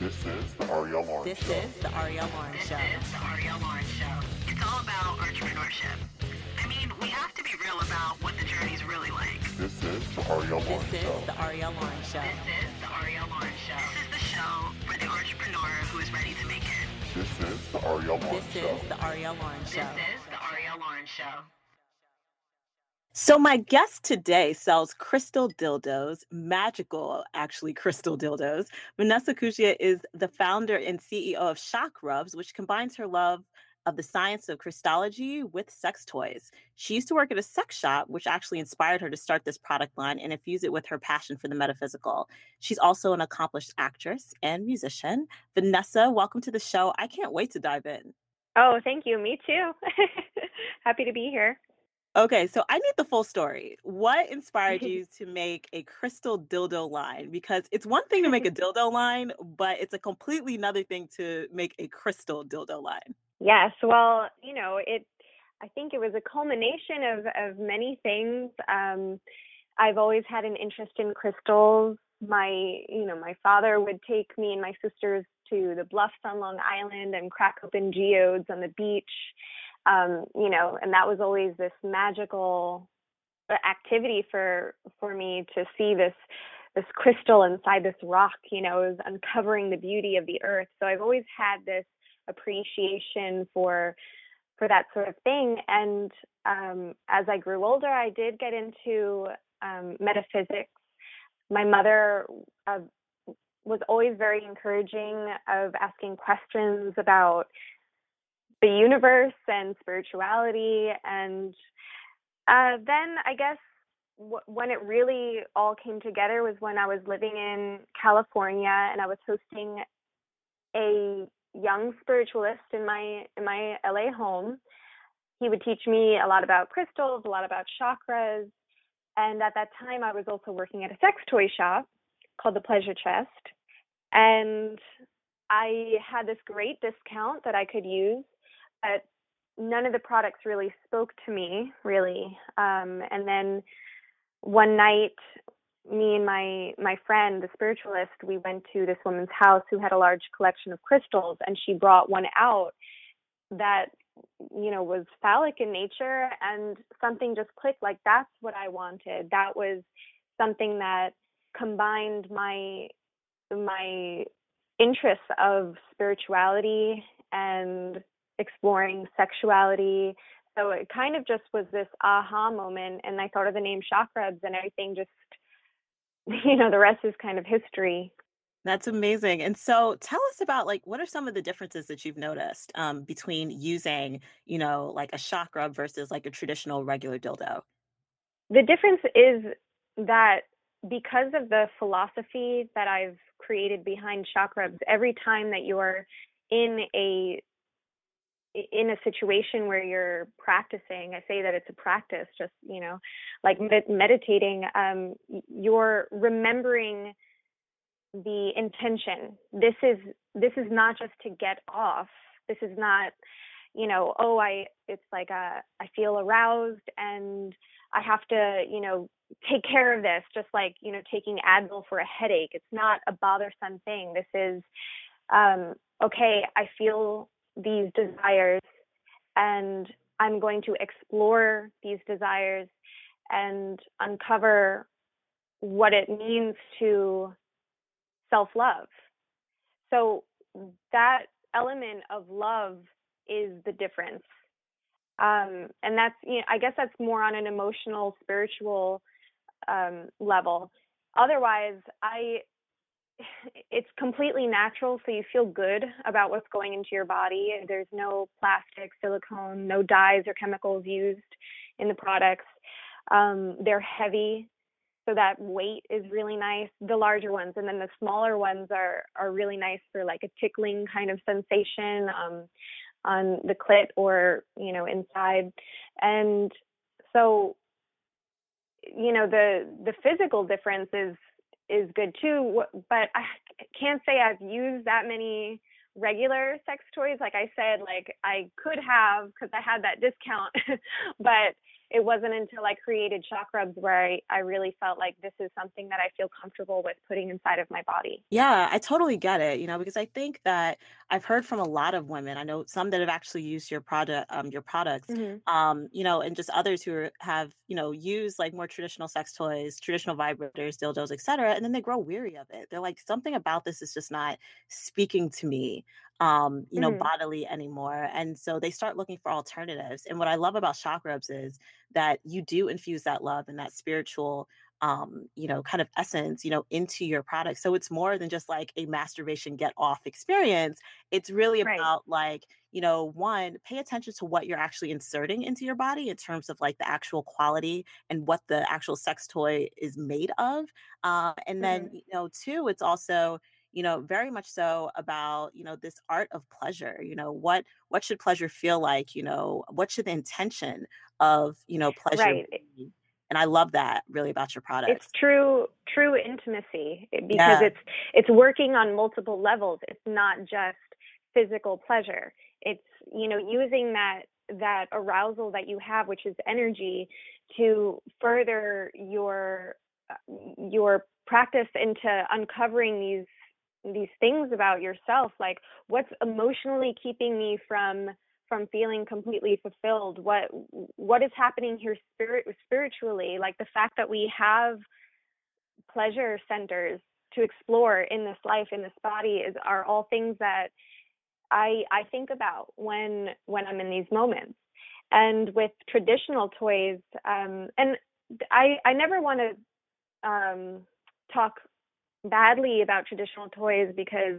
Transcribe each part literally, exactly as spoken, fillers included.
This is the Arielle Loren this Show. This is the Arielle Loren this Show. This is the Arielle Loren Show. It's all about entrepreneurship. I mean, we have to be real about what the journey's really like. This is the Arielle Loren Show. This is the Arielle Loren Show. This is the Arielle Loren Show. This is the show for the entrepreneur who is ready to make it. This is the Arielle Loren Show. This is the Arielle Loren Show. This is the Arielle Loren Show. So my guest today sells crystal dildos, magical, actually, crystal dildos. Vanessa Cuccia is the founder and C E O of Chakrubs, which combines her love of the science of crystallology with sex toys. She used to work at a sex shop, which actually inspired her to start this product line and infuse it with her passion for the metaphysical. She's also an accomplished actress and musician. Vanessa, welcome to the show. I can't wait to dive in. Oh, thank you. Me too. Happy to be here. Okay, so I need the full story. What inspired you to make a crystal dildo line? Because it's one thing to make a dildo line, but it's a completely another thing to make a crystal dildo line. Yes, well, you know, it. I think it was a culmination of, of many things. Um, I've always had an interest in crystals. My, you know, my father would take me and my sisters to the bluffs on Long Island and crack open geodes on the beach. Um, you know, and that was always this magical activity for for me to see this this crystal inside this rock, you know, is uncovering the beauty of the earth. So I've always had this appreciation for for that sort of thing. And um, as I grew older, I did get into um, metaphysics. My mother uh, was always very encouraging of asking questions about the universe and spirituality. And uh, then I guess w- when it really all came together was when I was living in California and I was hosting a young spiritualist in my in my L A home. He would teach me a lot about crystals, a lot about chakras. And at that time, I was also working at a sex toy shop called the Pleasure Chest. And I had this great discount that I could use, but none of the products really spoke to me, really. Um, and then one night, me and my my friend, the spiritualist, we went to this woman's house who had a large collection of crystals, and she brought one out that, you know, was phallic in nature, and something just clicked, like, that's what I wanted. That was something that combined my my interests of spirituality and exploring sexuality. So it kind of just was this aha moment, and I thought of the name Chakrubs, and everything just, you know, the rest is kind of history. That's amazing. And so tell us about, like, what are some of the differences that you've noticed um, between using, you know, like a Chakrub versus like a traditional regular dildo? The difference is that because of the philosophy that I've created behind Chakrubs, every time that you're in a in a situation where you're practicing, I say that it's a practice, just, you know, like med- meditating, um, you're remembering the intention. This is, this is not just to get off. This is not, you know, oh, I, it's like, a, I feel aroused and I have to, you know, take care of this, just like, you know, taking Advil for a headache. It's not a bothersome thing. This is, um, okay, I feel these desires and I'm going to explore these desires and uncover what it means to self-love. So that element of love is the difference. Um, and that's, you know, I guess that's more on an emotional, spiritual um, level. Otherwise, I, it's completely natural. So you feel good about what's going into your body. There's no plastic, silicone, no dyes or chemicals used in the products. Um, they're heavy. So that weight is really nice. The larger ones, and then the smaller ones are, are really nice for like a tickling kind of sensation. Um, on the clit or, you know, inside. And so, you know, the, the physical difference is, is good too. But I can't say I've used that many regular sex toys. Like I said, like I could have, cause I had that discount, but it wasn't until I created Chakrubs where I, I really felt like this is something that I feel comfortable with putting inside of my body. Yeah, I totally get it, you know, because I think that I've heard from a lot of women. I know some that have actually used your product, um, your products, mm-hmm. um, you know, and just others who have, you know, used like more traditional sex toys, traditional vibrators, dildos, et cetera. And then they grow weary of it. They're like, something about this is just not speaking to me. Um, you know, mm-hmm. bodily anymore. And so they start looking for alternatives. And what I love about Chakrubs is that you do infuse that love and that spiritual, um, you know, kind of essence, you know, into your product. So it's more than just like a masturbation get off experience. It's really right. about like, you know, one, pay attention to what you're actually inserting into your body in terms of like the actual quality and what the actual sex toy is made of. Uh, and then, mm-hmm. you know, two, it's also, you know, very much so about, you know, this art of pleasure, you know, what, what should pleasure feel like, you know, what should the intention of, you know, pleasure right. be? And I love that really about your product. It's true, true intimacy because yeah. it's, it's working on multiple levels. It's not just physical pleasure. It's, you know, using that, that arousal that you have, which is energy, to further your, your practice into uncovering these, these things about yourself, like what's emotionally keeping me from from feeling completely fulfilled, what what is happening here spirit spiritually, like the fact that we have pleasure centers to explore in this life, in this body, is are all things that I I think about when when I'm in these moments. And with traditional toys, um and I I never want to um talk badly about traditional toys, because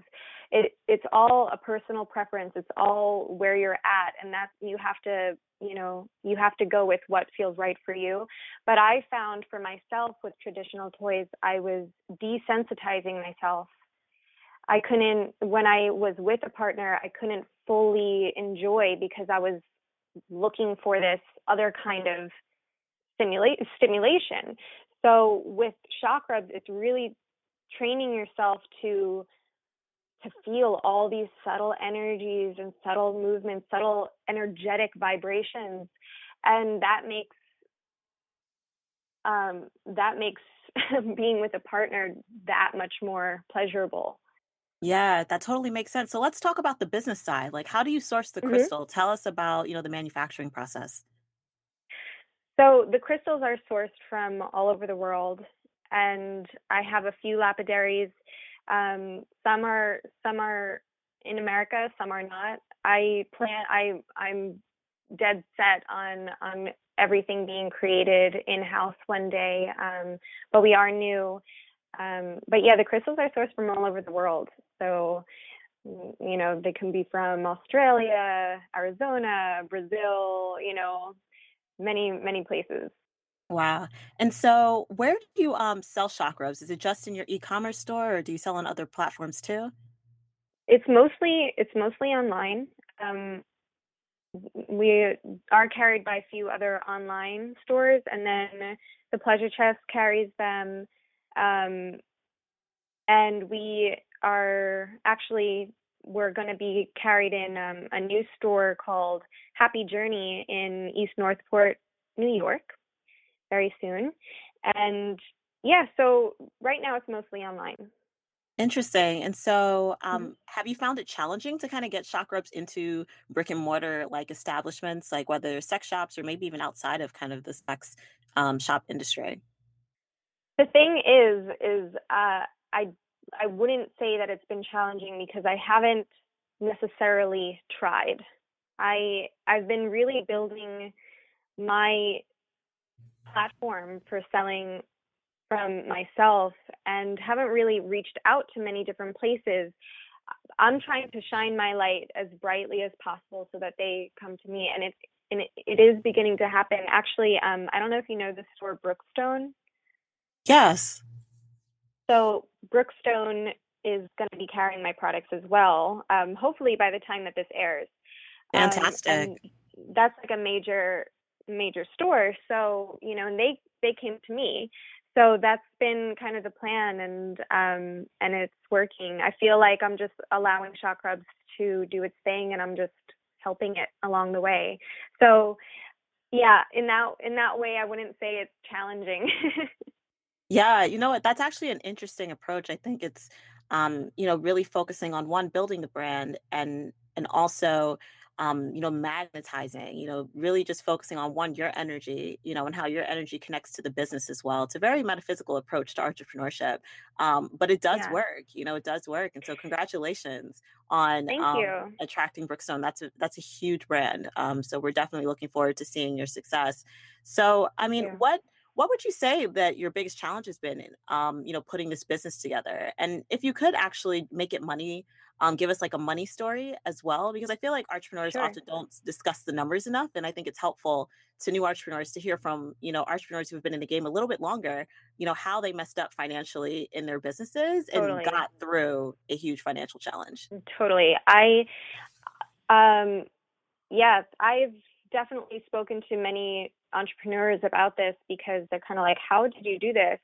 it it's all a personal preference. It's all where you're at, and that's, you have to, you know, you have to go with what feels right for you. But I found for myself with traditional toys, I was desensitizing myself. I couldn't, when I was with a partner, I couldn't fully enjoy because I was looking for this other kind of stimulate stimulation. So with Chakrubs, it's really training yourself to to feel all these subtle energies and subtle movements, subtle energetic vibrations, and that makes um, that makes being with a partner that much more pleasurable. Yeah, that totally makes sense. So let's talk about the business side. Like, how do you source the crystal? Mm-hmm. Tell us about, you know, the manufacturing process. So the crystals are sourced from all over the world. And I have a few lapidaries. Um, some are some are in America, some are not. I plan. I I'm dead set on on everything being created in house one day. Um, but we are new. Um, but yeah, the crystals are sourced from all over the world. So, you know, they can be from Australia, Arizona, Brazil. You know, many many places. Wow. And so where do you um, sell Chakrubs? Is it just in your e-commerce store, or do you sell on other platforms too? It's mostly, it's mostly online. Um, we are carried by a few other online stores, and then the Pleasure Chest carries them. Um, and we are actually, we're going to be carried in um, a new store called Happy Journey in East Northport, New York, very soon. And yeah, so right now it's mostly online. Interesting. And so um, mm-hmm. have you found it challenging to kind of get Chakrubs into brick and mortar, like establishments, like whether they're sex shops or maybe even outside of kind of the sex um, shop industry? The thing is, is uh, I, I wouldn't say that it's been challenging because I haven't necessarily tried. I, I've been really building my platform for selling from myself and haven't really reached out to many different places. I'm trying to shine my light as brightly as possible so that they come to me, and it and it, it is beginning to happen. Actually, um, I don't know if you know the store Brookstone. Yes. So Brookstone is going to be carrying my products as well. Um, hopefully by the time that this airs. Fantastic. Um, and that's like a major. major store. So, you know, and they, they came to me. So that's been kind of the plan, and, um, and it's working. I feel like I'm just allowing Chakrubs to do its thing, and I'm just helping it along the way. So Yeah, in that in that way, I wouldn't say it's challenging. Yeah, you know what? That's actually an interesting approach. I think it's, um, you know, really focusing on one, building the brand, and and also, um, you know, magnetizing. You know, really just focusing on one, your energy. You know, and how your energy connects to the business as well. It's a very metaphysical approach to entrepreneurship, um, but it does yeah. work. You know, it does work. And so, congratulations on Thank um, you. attracting Brookstone. That's a, that's a huge brand. Um, so we're definitely looking forward to seeing your success. So, I mean, yeah. what what would you say that your biggest challenge has been in, um, you know, putting this business together? And if you could actually make it money, um, give us like a money story as well, because I feel like entrepreneurs sure. often don't discuss the numbers enough. And I think it's helpful to new entrepreneurs to hear from, you know, entrepreneurs who've been in the game a little bit longer, you know, how they messed up financially in their businesses totally. and got through a huge financial challenge. Totally. I, um, yes, I've definitely spoken to many entrepreneurs about this because they're kind of like, how did you do this?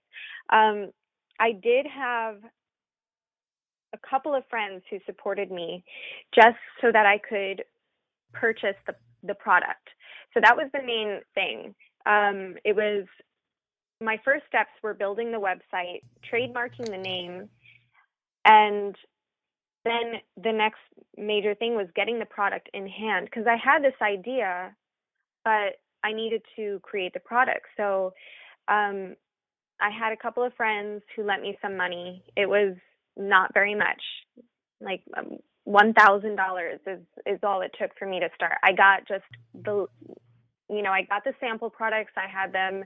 Um, I did have a couple of friends who supported me just so that I could purchase the, the product. So that was the main thing. Um, it was my first steps were building the website, trademarking the name, and then the next major thing was getting the product in hand, because I had this idea, but I needed to create the product. So um, I had a couple of friends who lent me some money. It was not very much, like um, one thousand dollars is, is all it took for me to start. I got just the, you know, I got the sample products. I had them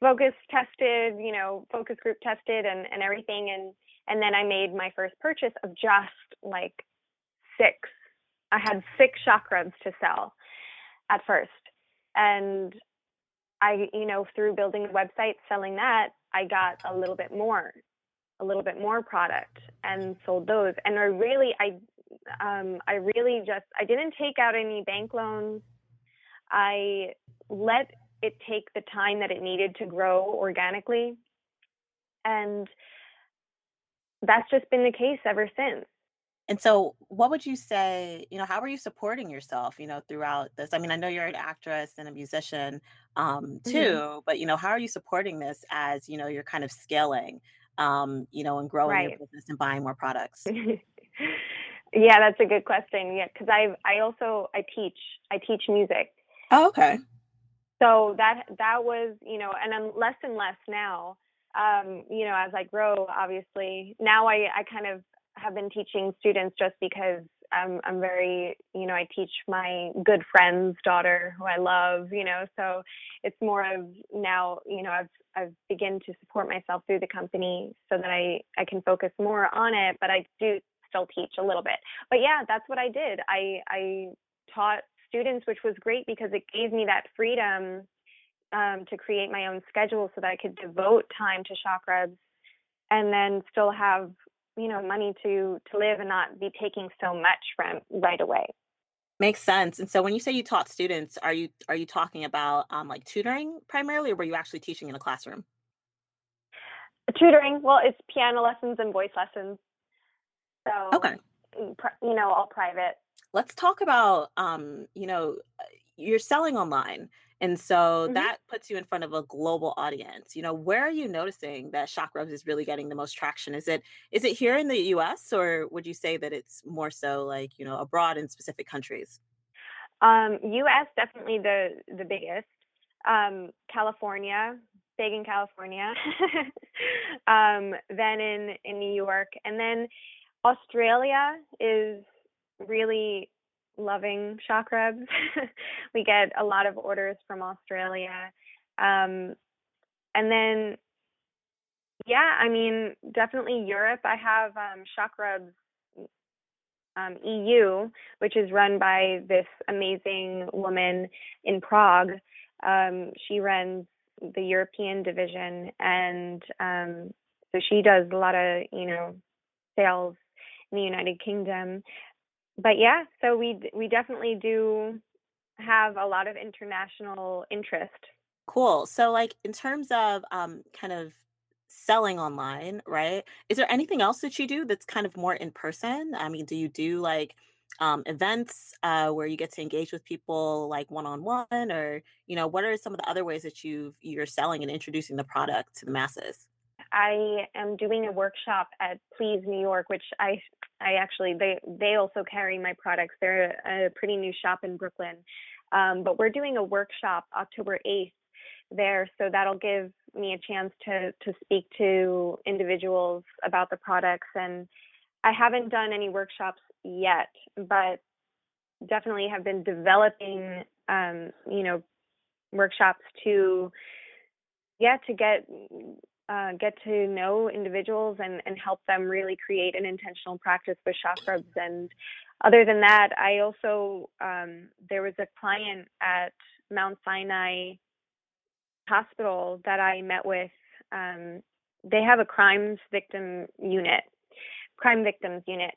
focus tested, you know, focus group tested and, and everything. And, and then I made my first purchase of just like six. I had six Chakrubs to sell at first. And I, you know, through building a website, selling that, I got a little bit more, a little bit more product and sold those. And I really, I, um, I really just, I didn't take out any bank loans. I let it take the time that it needed to grow organically. And that's just been the case ever since. And so what would you say, you know, how are you supporting yourself, you know, throughout this? I mean, I know you're an actress and a musician um, too, mm-hmm. but, you know, how are you supporting this as, you know, you're kind of scaling, um, you know, and growing right. your business and buying more products? Yeah, that's a good question. Yeah, because I I also, I teach, I teach music. Oh, okay. So that, that was, you know, and I'm less and less now, um, you know, as I grow, obviously. Now I, I kind of have been teaching students just because I'm, I'm very, you know, I teach my good friend's daughter who I love, you know, so it's more of now, you know, I've, I've begun to support myself through the company so that I, I can focus more on it, but I do still teach a little bit. But yeah, that's what I did. I, I taught students, which was great because it gave me that freedom um, to create my own schedule so that I could devote time to Chakrubs and then still have, you know, money to to live and not be taking so much from right away. Makes sense. And so when you say you taught students, are you are you talking about um, like tutoring primarily, or were you actually teaching in a classroom? Tutoring. Well, it's piano lessons and voice lessons. So, okay. you know, all private. Let's talk about, um, you know, you're selling online. And so mm-hmm. that puts you in front of a global audience. You know, where are you noticing that Chakrubs is really getting the most traction? Is it is it here in the U S, or would you say that it's more so like, you know, abroad in specific countries? Um, U S definitely the the biggest. Um, California, big in California. um, then in, in New York. And then Australia is really loving Chakrubs. We get a lot of orders from Australia. Um, and then, yeah, I mean, definitely Europe. I have um, Chakrubs um, E U, which is run by this amazing woman in Prague. Um, she runs the European division. And um, so she does a lot of, you know, sales in the United Kingdom. But yeah, so we we definitely do have a lot of international interest. Cool. So like in terms of um, kind of selling online, right? Is there anything else that you do that's kind of more in person? I mean, do you do like um, events uh, where you get to engage with people like one-on-one, or, you know, what are some of the other ways that you've, you're selling and introducing the product to the masses? I am doing a workshop at Please New York, which I I actually, they, they also carry my products. They're a pretty new shop in Brooklyn. Um, but we're doing a workshop October eighth there. So that'll give me a chance to to speak to individuals about the products. And I haven't done any workshops yet, but definitely have been developing, um, you know, workshops to, yeah, to get... Uh, get to know individuals and, and help them really create an intentional practice with Chakrubs. And other than that, I also, um, there was a client at Mount Sinai Hospital that I met with. Um, they have a crimes victim unit, crime victims unit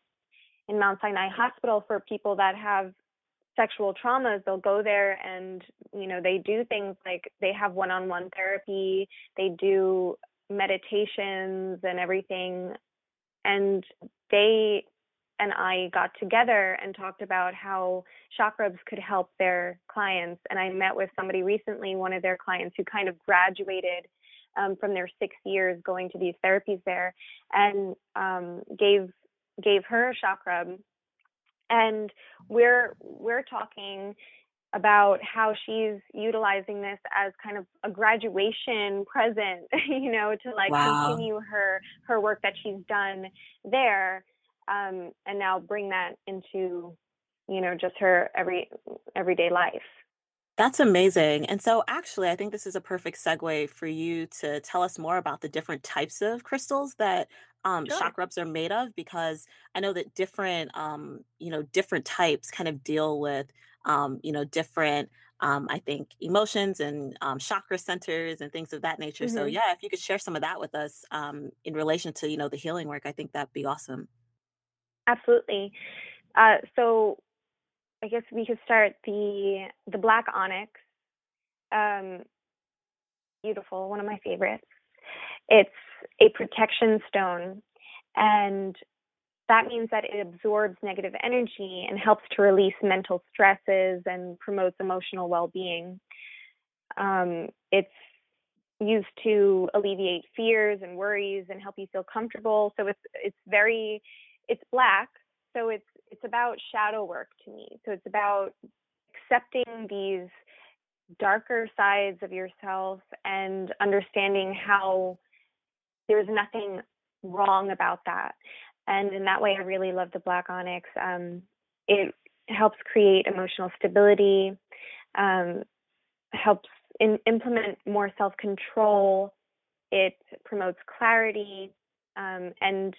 in Mount Sinai Hospital for people that have sexual traumas. They'll go there and, you know, they do things like they have one-on-one therapy, they do meditations and everything. And they and I got together and talked about how Chakrubs could help their clients. And I met with somebody recently, one of their clients who kind of graduated um, from their six years going to these therapies there, and um, gave gave her a Chakrub. And we're we're talking about how she's utilizing this as kind of a graduation present, you know, to like wow. continue her, her work that she's done there, um, and now bring that into, you know, just her every everyday life. That's amazing. And so actually, I think this is a perfect segue for you to tell us more about the different types of crystals that um, sure. Chakrubs are made of, because I know that different, um, you know, different types kind of deal with, um, you know, different, um, I think, emotions and um, chakra centers and things of that nature. Mm-hmm. So, yeah, if you could share some of that with us um, in relation to, you know, the healing work, I think that'd be awesome. Absolutely. Uh, so I guess we could start the the black onyx, um, beautiful, one of my favorites. It's a protection stone, and that means that it absorbs negative energy and helps to release mental stresses and promotes emotional well-being. Um, it's used to alleviate fears and worries and help you feel comfortable. So it's it's very it's black, so it's It's about shadow work to me. So it's about accepting these darker sides of yourself and understanding how there's nothing wrong about that. And in that way, I really love the black onyx. Um, it helps create emotional stability, um, helps in, implement more self-control. It promotes clarity, um, and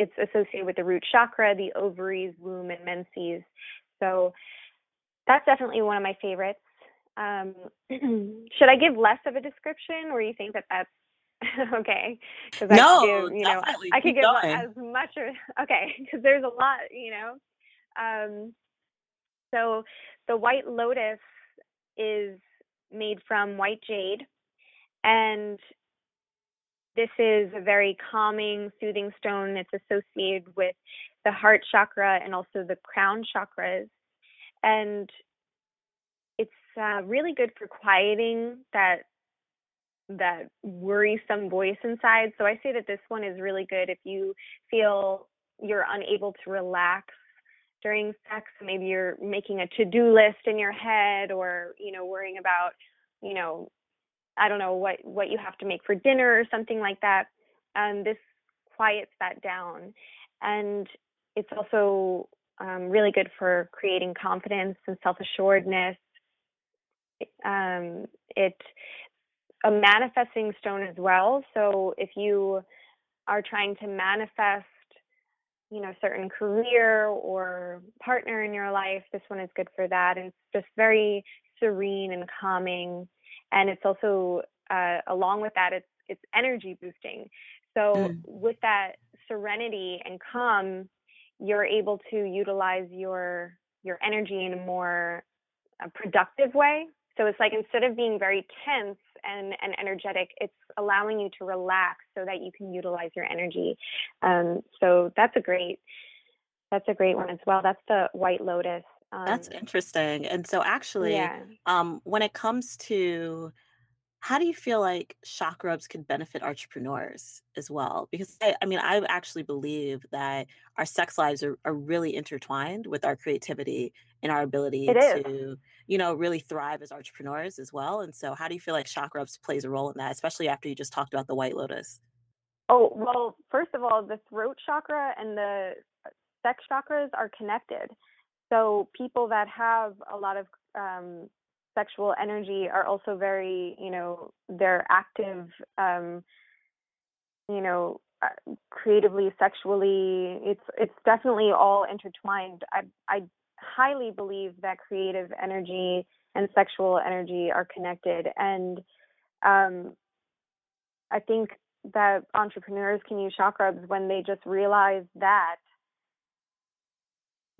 it's associated with the root chakra, the ovaries, womb, and menses. So that's definitely one of my favorites. Um, should I give less of a description, or you think that that's okay? Because I no, could give, you know, definitely. I could give going. as much. Or, okay, because there's a lot, you know. Um, so the white lotus is made from white jade, and this is a very calming, soothing stone. It's associated with the heart chakra and also the crown chakras. And it's uh, really good for quieting that that worrisome voice inside. So I say that this one is really good if you feel you're unable to relax during sex. Maybe you're making a to-do list in your head, or, you know, worrying about, you know, I don't know what, what you have to make for dinner or something like that. Um, this quiets that down. And it's also um, really good for creating confidence and self-assuredness. Um, it's a manifesting stone as well. So if you are trying to manifest, you know, certain career or partner in your life, this one is good for that. And it's just very serene and calming. And it's also, uh, along with that, it's it's energy boosting. So mm. with that serenity and calm, you're able to utilize your your energy in a more uh, productive way. So it's like, instead of being very tense and, and energetic, it's allowing you to relax so that you can utilize your energy. Um, so that's a great That's a great one as well. That's the White Lotus. Um, That's interesting. And so actually, yeah. um, when it comes to, how do you feel like Chakrubs could benefit entrepreneurs as well? Because I, I mean, I actually believe that our sex lives are, are really intertwined with our creativity and our ability to, you know, really thrive as entrepreneurs as well. And so how do you feel like Chakrubs plays a role in that, especially after you just talked about the White Lotus? Oh, well, first of all, the throat chakra and the sex chakras are connected. So people that have a lot of um, sexual energy are also very, you know, they're active, um, you know, creatively, sexually. It's it's definitely all intertwined. I I highly believe that creative energy and sexual energy are connected, and um, I think that entrepreneurs can use Chakrubs when they just realize that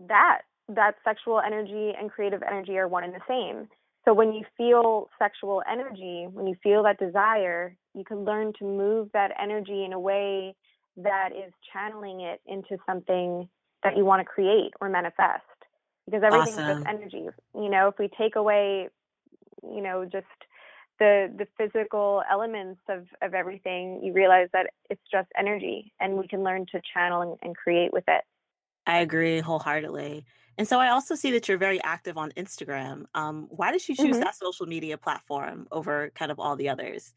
that. that sexual energy and creative energy are one and the same. So when you feel sexual energy, when you feel that desire, you can learn to move that energy in a way that is channeling it into something that you want to create or manifest. Because everything's awesome. Just energy. You know, if we take away, you know, just the the physical elements of, of everything, you realize that it's just energy, and we can learn to channel and, and create with it. I agree wholeheartedly. And so I also see that you're very active on Instagram. Um, why did you choose mm-hmm. that social media platform over kind of all the others?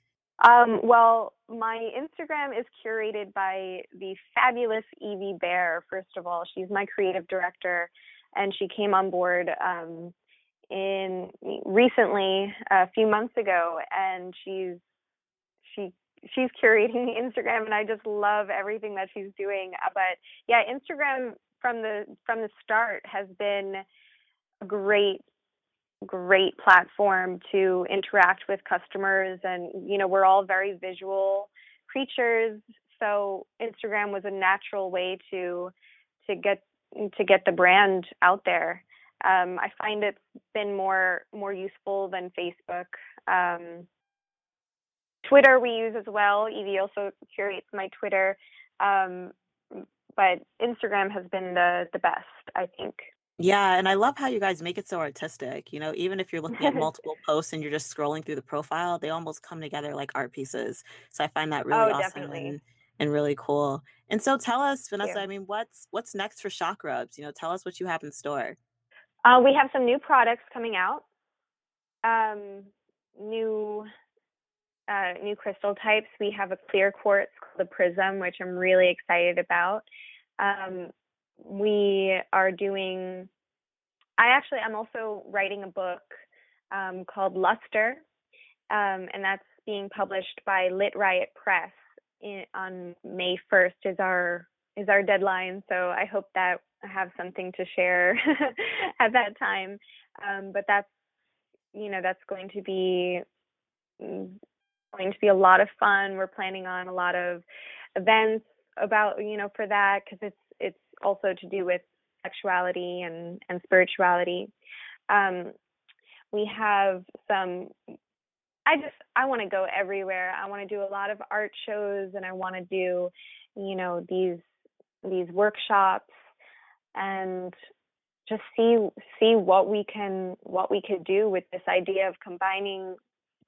Um, well, my Instagram is curated by the fabulous Evie Bear, first of all. She's my creative director, and she came on board um, in recently, a few months ago, and she's she. she's curating Instagram, and I just love everything that she's doing. But yeah, Instagram from the from the start has been a great, great platform to interact with customers. And, you know, we're all very visual creatures. So Instagram was a natural way to to get to get the brand out there. Um, I find it's been more more useful than Facebook. Um, Twitter we use as well. Evie also curates my Twitter, um, but Instagram has been the, the best, I think. Yeah, and I love how you guys make it so artistic. You know, even if you're looking at multiple posts and you're just scrolling through the profile, they almost come together like art pieces. So I find that really oh, awesome and, and really cool. And so tell us, Vanessa, I mean, what's what's next for Chakrubs? You know, tell us what you have in store. Uh, we have some new products coming out. Um, new... Uh, new crystal types. We have a clear quartz called the Prism, which I'm really excited about. Um, we are doing, I actually, I'm also writing a book um, called Luster, um, and that's being published by Lit Riot Press in, on May first is our, is our deadline. So I hope that I have something to share at that time. Um, but that's, you know, that's going to be going to be a lot of fun. We're planning on a lot of events about, you know, for that, because it's it's also to do with sexuality and, and spirituality. Um, we have some, I just, I want to go everywhere. I want to do a lot of art shows, and I want to do, you know, these these workshops and just see see what we can, what we could do with this idea of combining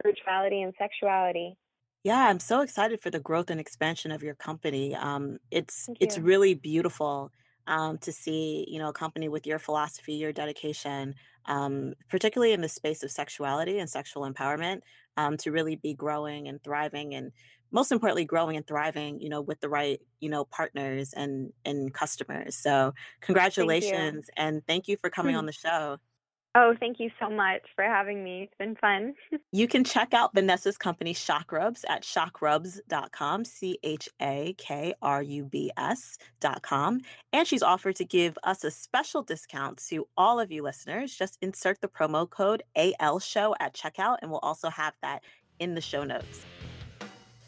spirituality and sexuality. Yeah, I'm so excited for the growth and expansion of your company. Um, it's it's really beautiful um, to see, you know, a company with your philosophy, your dedication, um, particularly in the space of sexuality and sexual empowerment, um, to really be growing and thriving, and most importantly, growing and thriving, you know, with the right, you know, partners and and customers. So congratulations, thank and thank you for coming mm-hmm. on the show. Oh, thank you so much for having me. It's been fun. You can check out Vanessa's company, Chakrubs, at chakrubs dot com, C H A K R U B S dot com. And she's offered to give us a special discount to all of you listeners. Just insert the promo code A L show at checkout, and we'll also have that in the show notes.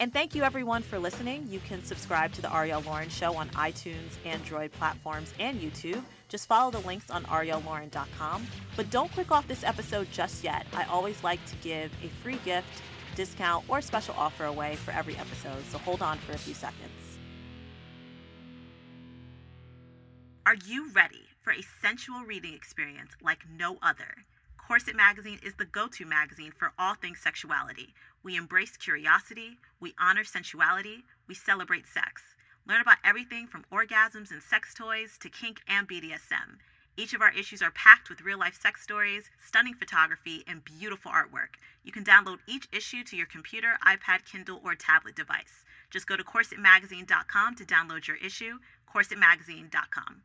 And thank you, everyone, for listening. You can subscribe to The Arielle Loren Show on iTunes, Android platforms, and YouTube. Just follow the links on arielle loren dot com. But don't click off this episode just yet. I always like to give a free gift, discount, or special offer away for every episode, so hold on for a few seconds. Are you ready for a sensual reading experience like no other? Corset Magazine is the go-to magazine for all things sexuality. We embrace curiosity, we honor sensuality, we celebrate sex. Learn about everything from orgasms and sex toys to kink and B D S M. Each of our issues are packed with real-life sex stories, stunning photography, and beautiful artwork. You can download each issue to your computer, iPad, Kindle, or tablet device. Just go to corset magazine dot com to download your issue, corset magazine dot com.